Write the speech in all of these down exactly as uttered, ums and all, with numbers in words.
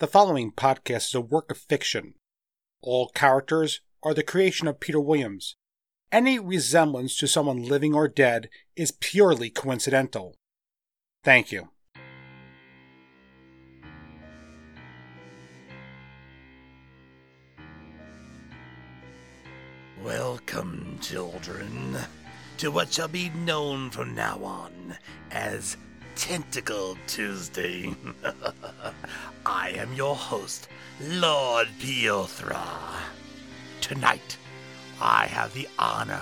The following podcast is a work of fiction. All characters are the creation of Peter Williams. Any resemblance to someone living or dead is purely coincidental. Thank you. Welcome, children, to what shall be known from now on as Tentacle Tuesday. I am your host, Lord Piotr. Tonight, I have the honor,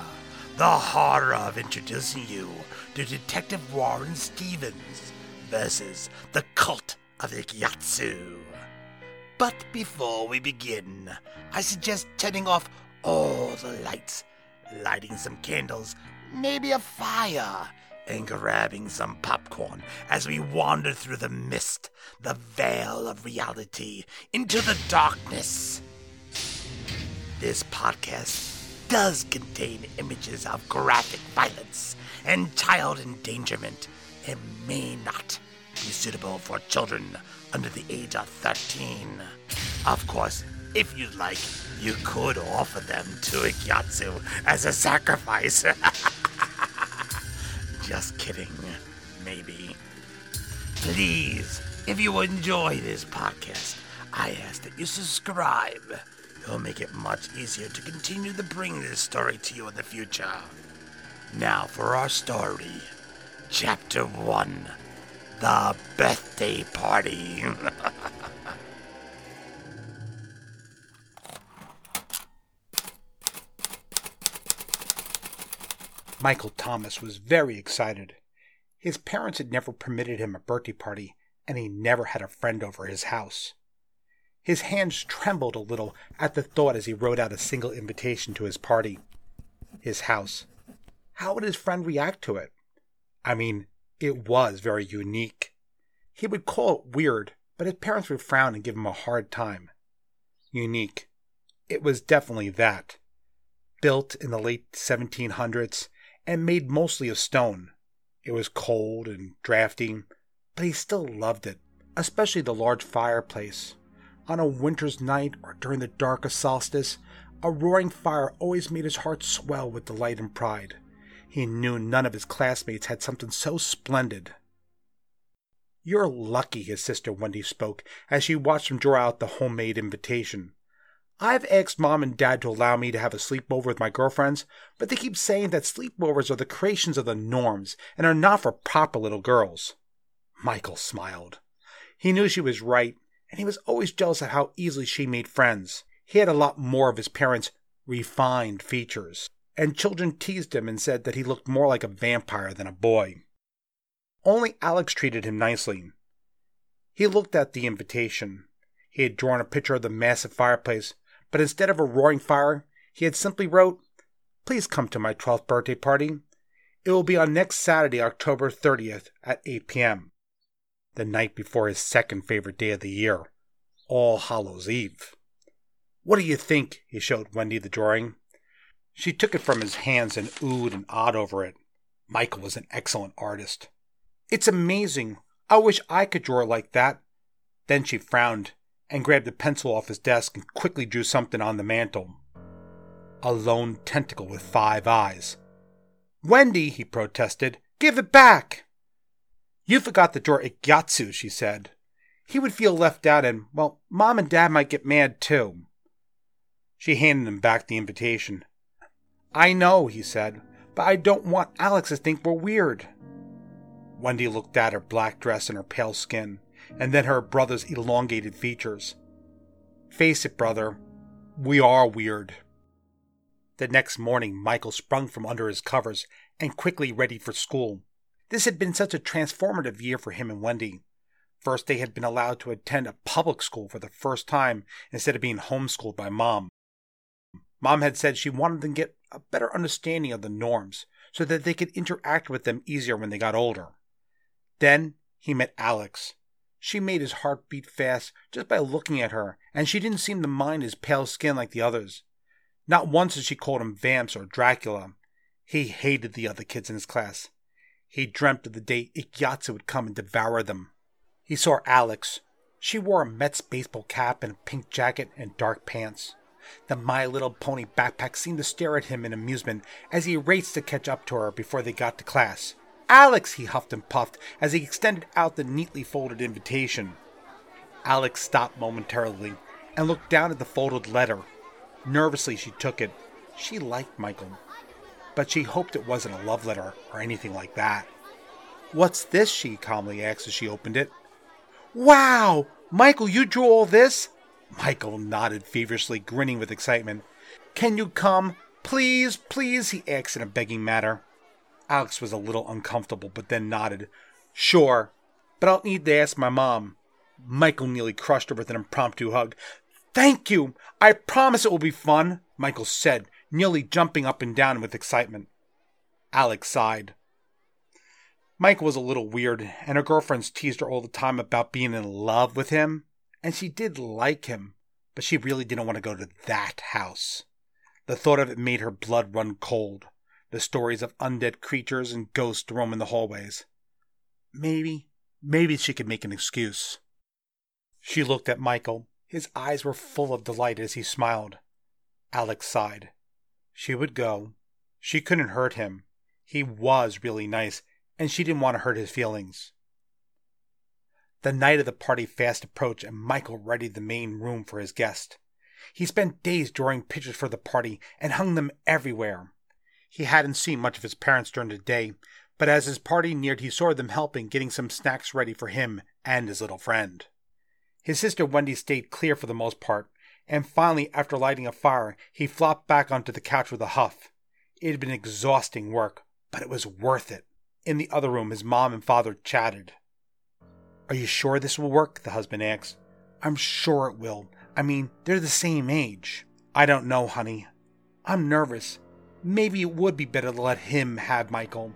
the horror of introducing you to Detective Warren Stevens versus the Cult of Ikuyatsu. But before we begin, I suggest turning off all the lights, lighting some candles, maybe a fire, and grabbing some popcorn as we wander through the mist, the veil of reality, into the darkness. This podcast does contain images of graphic violence and child endangerment and may not be suitable for children under the age of thirteen. Of course, if you'd like, you could offer them to Ikuyatsu as a sacrifice. Just kidding, maybe. Please, if you enjoy this podcast, I ask that you subscribe. It'll make it much easier to continue to bring this story to you in the future. Now for our story. Chapter one, The Birthday Party. Michael Thomas was very excited. His parents had never permitted him a birthday party, and he never had a friend over his house. His hands trembled a little at the thought as he wrote out a single invitation to his party. His house. How would his friend react to it? I mean, it was very unique. He would call it weird, but his parents would frown and give him a hard time. Unique. It was definitely that. Built in the late seventeen hundreds, and made mostly of stone. It was cold and drafty, but he still loved it, especially the large fireplace. On a winter's night or during the darkest solstice, a roaring fire always made his heart swell with delight and pride. He knew none of his classmates had something so splendid. "You're lucky," his sister Wendy spoke as she watched him draw out the homemade invitation. "I've asked Mom and Dad to allow me to have a sleepover with my girlfriends, but they keep saying that sleepovers are the creations of the norms and are not for proper little girls." Michael smiled. He knew she was right, and he was always jealous of how easily she made friends. He had a lot more of his parents' refined features, and children teased him and said that he looked more like a vampire than a boy. Only Alex treated him nicely. He looked at the invitation. He had drawn a picture of the massive fireplace, but instead of a roaring fire, he had simply wrote, "Please come to my twelfth birthday party. It will be on next Saturday, October thirtieth at eight p.m. The night before his second favorite day of the year, All Hallows' Eve. "What do you think?" He showed Wendy the drawing. She took it from his hands and oohed and awed over it. Michael was an excellent artist. "It's amazing. I wish I could draw like that." Then she frowned and grabbed a pencil off his desk and quickly drew something on the mantel. A lone tentacle with five eyes. "Wendy," he protested, "give it back!" "You forgot the drawer Ikuyatsu," she said. "He would feel left out and, well, Mom and Dad might get mad too." She handed him back the invitation. "I know," he said, "but I don't want Alex to think we're weird." Wendy looked at her black dress and her pale skin, and then her brother's elongated features. "Face it, brother, we are weird." The next morning, Michael sprung from under his covers and quickly ready for school. This had been such a transformative year for him and Wendy. First, they had been allowed to attend a public school for the first time instead of being homeschooled by Mom. Mom had said she wanted them to get a better understanding of the norms so that they could interact with them easier when they got older. Then he met Alex. She made his heart beat fast just by looking at her, and she didn't seem to mind his pale skin like the others. Not once did she call him Vamps or Dracula. He hated the other kids in his class. He dreamt of the day Ikuyatsu would come and devour them. He saw Alex, She wore a Mets baseball cap and a pink jacket and dark pants. The My Little Pony backpack seemed to stare at him in amusement as he raced to catch up to her before they got to class. "Alex," he huffed and puffed as he extended out the neatly folded invitation. Alex stopped momentarily and looked down at the folded letter. Nervously, she took it. She liked Michael, but she hoped it wasn't a love letter or anything like that. "What's this?" she calmly asked as she opened it. "Wow! Michael, you drew all this?" Michael nodded feverishly, grinning with excitement. "Can you come? Please, please," he asked in a begging manner. Alex was a little uncomfortable, but then nodded. "Sure, but I'll need to ask my mom." Michael nearly crushed her with an impromptu hug. "Thank you! I promise it will be fun," Michael said, nearly jumping up and down with excitement. Alex sighed. Michael was a little weird, and her girlfriends teased her all the time about being in love with him. And she did like him, but she really didn't want to go to that house. The thought of it made her blood run cold. The stories of undead creatures and ghosts roaming the hallways. Maybe, maybe she could make an excuse. She looked at Michael. His eyes were full of delight as he smiled. Alex sighed. She would go. She couldn't hurt him. He was really nice, and she didn't want to hurt his feelings. The night of the party fast approached, and Michael readied the main room for his guest. He spent days drawing pictures for the party and hung them everywhere. He hadn't seen much of his parents during the day, but as his party neared, he saw them helping, getting some snacks ready for him and his little friend. His sister Wendy stayed clear for the most part, and finally, after lighting a fire, he flopped back onto the couch with a huff. It had been exhausting work, but it was worth it. In the other room, his mom and father chatted. "Are you sure this will work?" the husband asked. "I'm sure it will. I mean, they're the same age." "I don't know, honey. I'm nervous. Maybe it would be better to let him have Michael.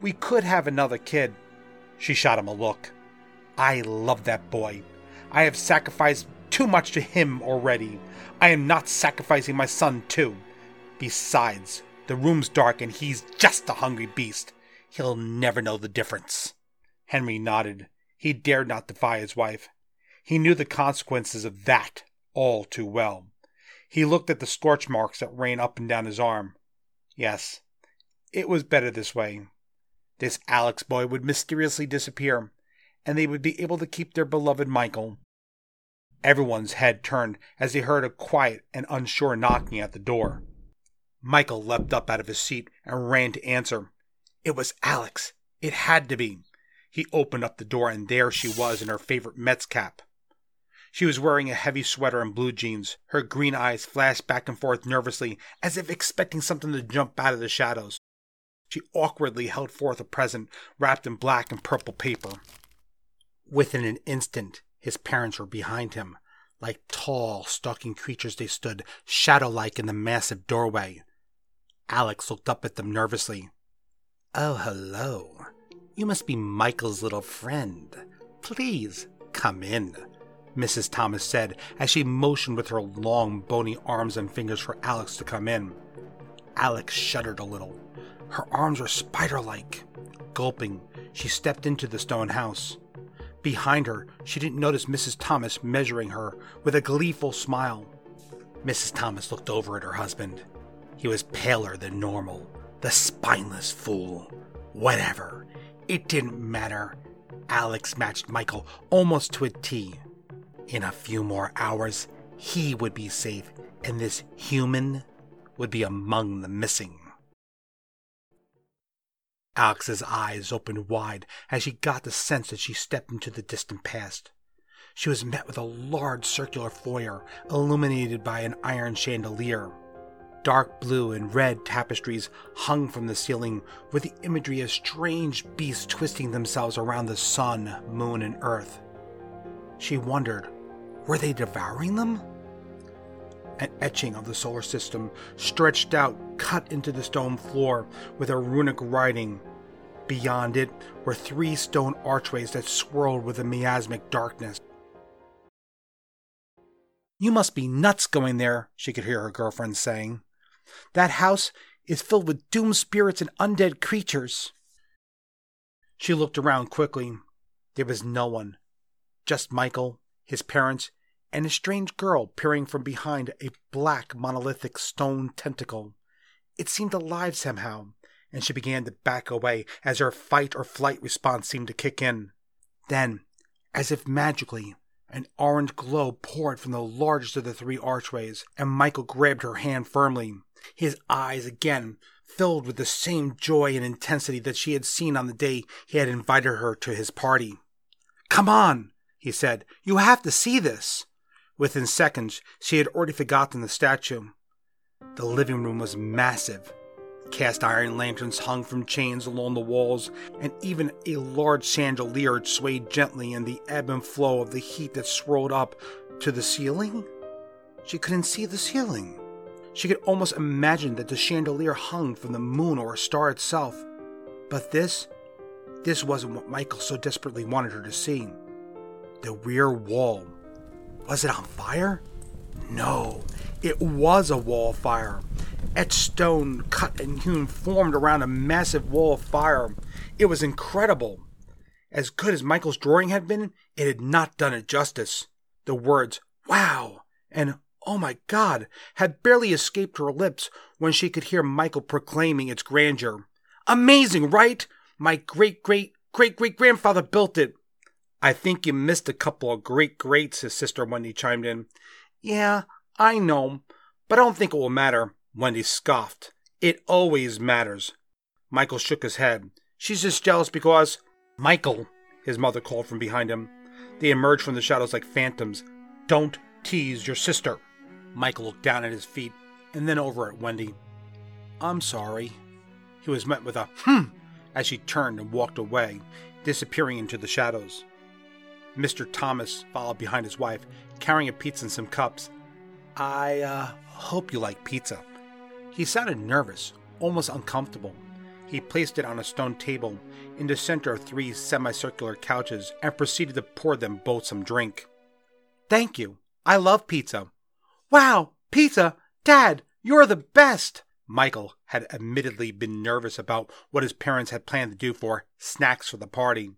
We could have another kid." She shot him a look. "I love that boy. I have sacrificed too much to him already. I am not sacrificing my son, too. Besides, the room's dark and he's just a hungry beast. He'll never know the difference." Henry nodded. He dared not defy his wife. He knew the consequences of that all too well. He looked at the scorch marks that ran up and down his arm. Yes, it was better this way. This Alex boy would mysteriously disappear, and they would be able to keep their beloved Michael. Everyone's head turned as they heard a quiet and unsure knocking at the door. Michael leapt up out of his seat and ran to answer. It was Alex. It had to be. He opened up the door, and there she was in her favorite Mets cap. She was wearing a heavy sweater and blue jeans. Her green eyes flashed back and forth nervously, as if expecting something to jump out of the shadows. She awkwardly held forth a present wrapped in black and purple paper. Within an instant, his parents were behind him. Like tall, stalking creatures they stood, shadow-like in the massive doorway. Alex looked up at them nervously. "Oh, hello. You must be Michael's little friend. Please, come in," Missus Thomas said as she motioned with her long, bony arms and fingers for Alex to come in. Alex shuddered a little. Her arms were spider-like. Gulping, she stepped into the stone house. Behind her, she didn't notice Missus Thomas measuring her with a gleeful smile. Missus Thomas looked over at her husband. He was paler than normal. The spineless fool. Whatever. It didn't matter. Alex matched Michael almost to a T. In a few more hours, he would be safe, and this human would be among the missing. Alex's eyes opened wide as she got the sense that she stepped into the distant past. She was met with a large circular foyer illuminated by an iron chandelier. Dark blue and red tapestries hung from the ceiling with the imagery of strange beasts twisting themselves around the sun, moon, and earth. She wondered, were they devouring them? An etching of the solar system stretched out, cut into the stone floor with a runic writing. Beyond it were three stone archways that swirled with a miasmic darkness. "You must be nuts going there," she could hear her girlfriend saying. "That house is filled with doomed spirits and undead creatures." She looked around quickly. There was no one, just Michael his parents, and a strange girl peering from behind a black monolithic stone tentacle. It seemed alive somehow, and she began to back away as her fight-or-flight response seemed to kick in. Then, as if magically, an orange glow poured from the largest of the three archways, and Michael grabbed her hand firmly, his eyes again filled with the same joy and intensity that she had seen on the day he had invited her to his party. "Come on," he said. "You have to see this." Within seconds, she had already forgotten the statue. The living room was massive. Cast iron lanterns hung from chains along the walls, and even a large chandelier swayed gently in the ebb and flow of the heat that swirled up to the ceiling. She couldn't see the ceiling. She could almost imagine that the chandelier hung from the moon or a star itself. But this, this wasn't what Michael so desperately wanted her to see. The rear wall. Was it on fire? No, it was a wall fire. Etched stone, cut and hewn, formed around a massive wall of fire. It was incredible. As good as Michael's drawing had been, it had not done it justice. The words, "Wow," and "Oh my God," had barely escaped her lips when she could hear Michael proclaiming its grandeur. "Amazing, right? My great-great-great-great-grandfather built it." "I think you missed a couple of great-greats," his sister Wendy chimed in. "Yeah, I know, but I don't think it will matter," Wendy scoffed. "It always matters." Michael shook his head. "She's just jealous because—" "Michael," his mother called from behind him. They emerged from the shadows like phantoms. "Don't tease your sister." Michael looked down at his feet, and then over at Wendy. "I'm sorry." He was met with a "Hmm," as she turned and walked away, disappearing into the shadows. Mister Thomas followed behind his wife, carrying a pizza and some cups. "I, uh, hope you like pizza." He sounded nervous, almost uncomfortable. He placed it on a stone table in the center of three semicircular couches and proceeded to pour them both some drink. "Thank you. I love pizza." "Wow, pizza! Dad, you're the best!" Michael had admittedly been nervous about what his parents had planned to do for snacks for the party.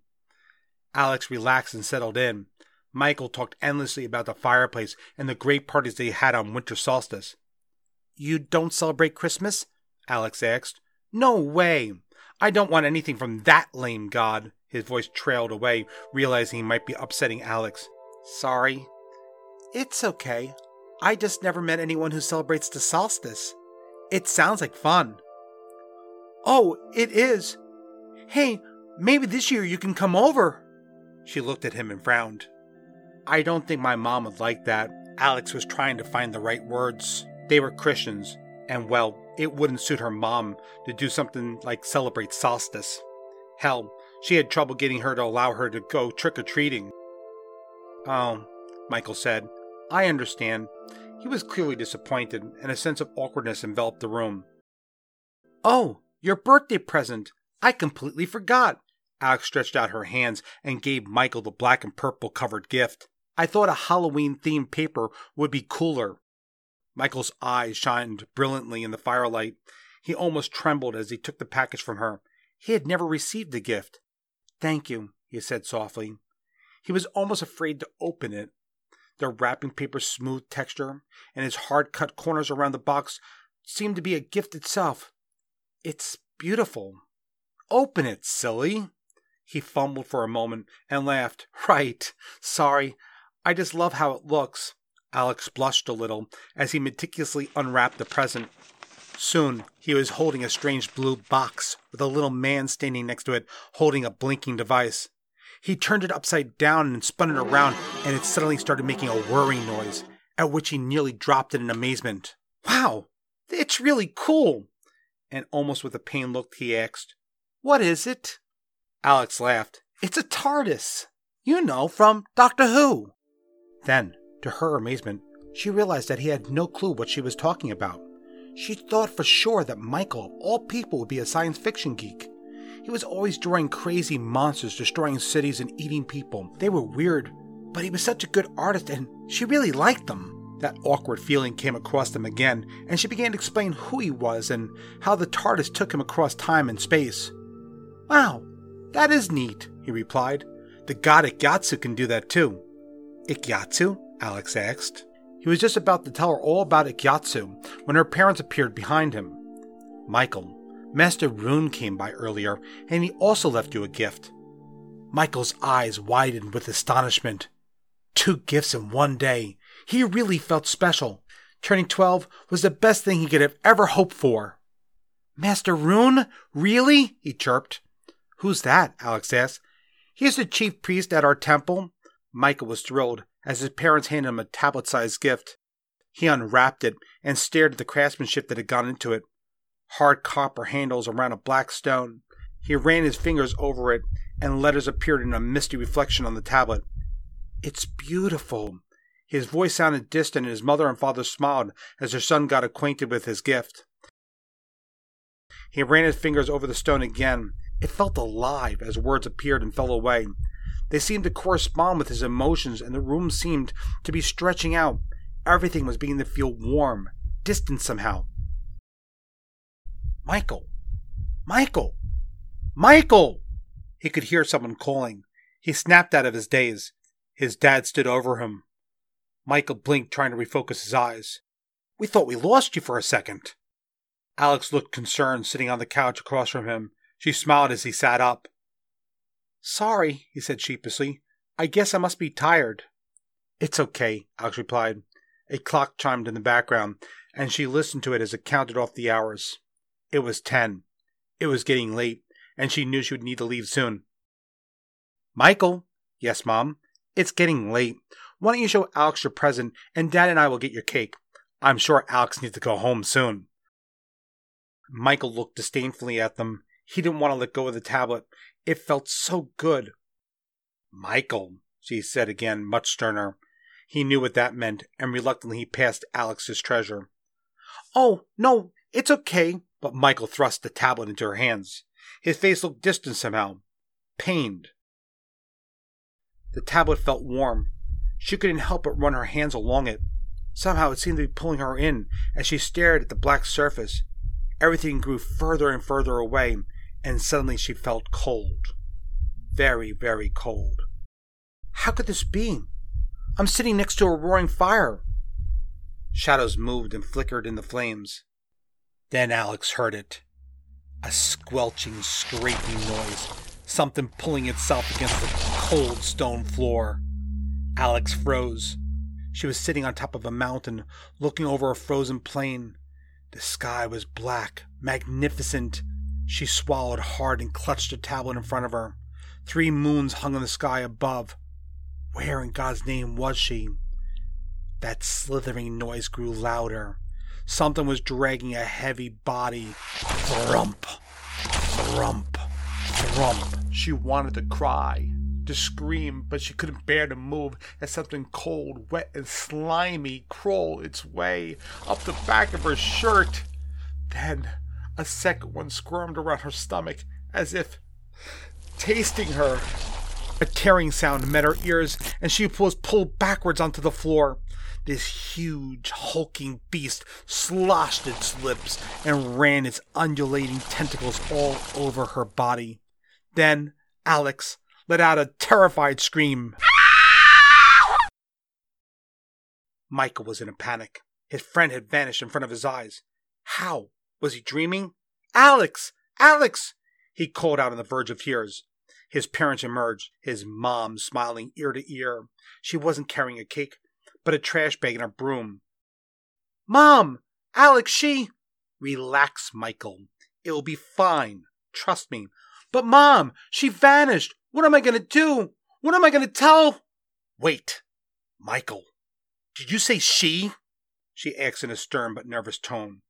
Alex relaxed and settled in. Michael talked endlessly about the fireplace and the great parties they had on winter solstice. "You don't celebrate Christmas?" Alex asked. "No way! I don't want anything from that lame god." His voice trailed away, realizing he might be upsetting Alex. "Sorry." "It's okay. I just never met anyone who celebrates the solstice. It sounds like fun." "Oh, it is. Hey, maybe this year you can come over." She looked at him and frowned. "I don't think my mom would like that." Alex was trying to find the right words. They were Christians, and well, it wouldn't suit her mom to do something like celebrate solstice. Hell, she had trouble getting her to allow her to go trick-or-treating. "Oh," Michael said. "I understand." He was clearly disappointed, and a sense of awkwardness enveloped the room. "Oh, your birthday present! I completely forgot." Alex stretched out her hands and gave Michael the black and purple covered gift. "I thought a Halloween-themed paper would be cooler." Michael's eyes shined brilliantly in the firelight. He almost trembled as he took the package from her. He had never received a gift. "Thank you," he said softly. He was almost afraid to open it. The wrapping paper's smooth texture and its hard-cut corners around the box seemed to be a gift itself. "It's beautiful." "Open it, silly." He fumbled for a moment and laughed. "Right. Sorry. I just love how it looks." Alex blushed a little as he meticulously unwrapped the present. Soon, he was holding a strange blue box with a little man standing next to it, holding a blinking device. He turned it upside down and spun it around, and it suddenly started making a whirring noise, at which he nearly dropped it in amazement. "Wow, it's really cool." And almost with a pained look, he asked, "What is it?" Alex laughed. "It's a TARDIS. You know, from Doctor Who." Then, to her amazement, she realized that he had no clue what she was talking about. She thought for sure that Michael, of all people, would be a science fiction geek. He was always drawing crazy monsters, destroying cities, and eating people. They were weird, but he was such a good artist, and she really liked them. That awkward feeling came across them again, and she began to explain who he was and how the TARDIS took him across time and space. "Wow, that is neat," he replied. "The god Ikuyatsu can do that too." Ikuyatsu? Alex asked. He was just about to tell her all about Ikuyatsu when her parents appeared behind him. Michael, Master Rune came by earlier, and he also left you a gift. Michael's eyes widened with astonishment. Two gifts in one day. He really felt special. Turning twelve was the best thing he could have ever hoped for. Master Rune? Really? He chirped. Who's that? Alex asked. He's the chief priest at our temple. Michael was thrilled as his parents handed him a tablet-sized gift. He unwrapped it and stared at the craftsmanship that had gone into it. Hard copper handles around a black stone. He ran his fingers over it, and letters appeared in a misty reflection on the tablet. It's beautiful. His voice sounded distant, and his mother and father smiled as their son got acquainted with his gift. He ran his fingers over the stone again. It felt alive as words appeared and fell away. They seemed to correspond with his emotions, and the room seemed to be stretching out. Everything was beginning to feel warm, distant somehow. Michael! Michael! Michael! He could hear someone calling. He snapped out of his daze. His dad stood over him. Michael blinked, trying to refocus his eyes. We thought we lost you for a second. Alex looked concerned, sitting on the couch across from him. She smiled as he sat up. Sorry, he said sheepishly. I guess I must be tired. It's okay, Alex replied. A clock chimed in the background, and she listened to it as it counted off the hours. It was ten. It was getting late, and she knew she would need to leave soon. Michael? Yes, Mom? It's getting late. Why don't you show Alex your present, and Dad and I will get your cake. I'm sure Alex needs to go home soon. Michael looked disdainfully at them. He didn't want to let go of the tablet. It felt so good. Michael, she said again, much sterner. He knew what that meant, and reluctantly he passed Alex his treasure. Oh, no, it's okay, but Michael thrust the tablet into her hands. His face looked distant somehow, pained. The tablet felt warm. She couldn't help but run her hands along it. Somehow it seemed to be pulling her in as she stared at the black surface. Everything grew further and further away, and suddenly she felt cold. Very, very cold. How could this be? I'm sitting next to a roaring fire. Shadows moved and flickered in the flames. Then Alex heard it. A squelching, scraping noise. Something pulling itself against the cold stone floor. Alex froze. She was sitting on top of a mountain, looking over a frozen plain. The sky was black, magnificent. She swallowed hard and clutched the tablet in front of her. Three moons hung in the sky above. Where in God's name was she? That slithering noise grew louder. Something was dragging a heavy body. Thrump, thrump, thrump. She wanted to cry, to scream, but she couldn't bear to move as something cold, wet, and slimy crawled its way up the back of her shirt. Then a second one squirmed around her stomach as if tasting her. A tearing sound met her ears, and she was pulled backwards onto the floor. This huge, hulking beast sloshed its lips and ran its undulating tentacles all over her body. Then Alex let out a terrified scream. Michael was in a panic. His friend had vanished in front of his eyes. How? Was he dreaming? Alex! Alex! He called out on the verge of tears. His parents emerged, his mom smiling ear to ear. She wasn't carrying a cake, but a trash bag and a broom. Mom! Alex, she... Relax, Michael. It will be fine. Trust me. But Mom, she vanished. What am I going to do? What am I going to tell? Wait. Michael, did you say she? She asked in a stern but nervous tone.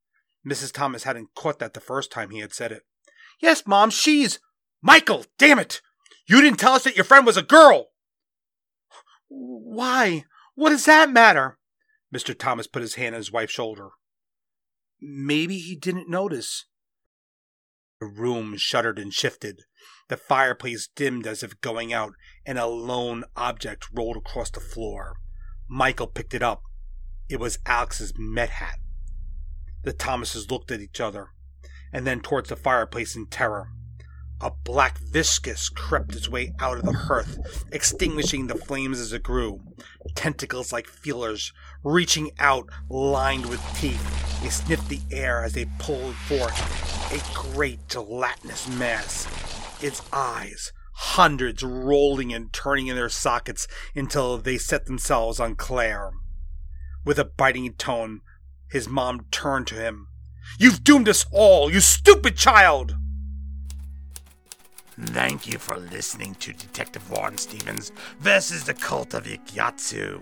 Missus Thomas hadn't caught that the first time he had said it. Yes, Mom, she's... Michael, damn it! You didn't tell us that your friend was a girl! Why? What does that matter? Mister Thomas put his hand on his wife's shoulder. Maybe he didn't notice. The room shuddered and shifted. The fireplace dimmed as if going out, and a lone object rolled across the floor. Michael picked it up. It was Alex's Met hat. The Thomases looked at each other, and then towards the fireplace in terror. A black viscous crept its way out of the hearth, extinguishing the flames as it grew. Tentacles like feelers, reaching out, lined with teeth. They sniffed the air as they pulled forth a great gelatinous mass. Its eyes, hundreds rolling and turning in their sockets until they set themselves on Claire. With a biting tone, his mom turned to him. "You've doomed us all, you stupid child!" Thank you for listening to Detective Warren Stevens versus the Cult of Ikuyatsu.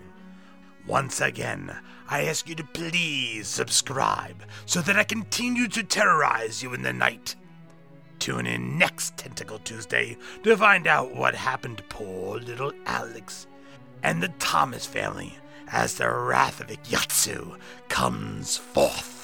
Once again, I ask you to please subscribe so that I continue to terrorize you in the night. Tune in next Tentacle Tuesday to find out what happened to poor little Alex and the Thomas family as the wrath of Ikuyatsu comes forth.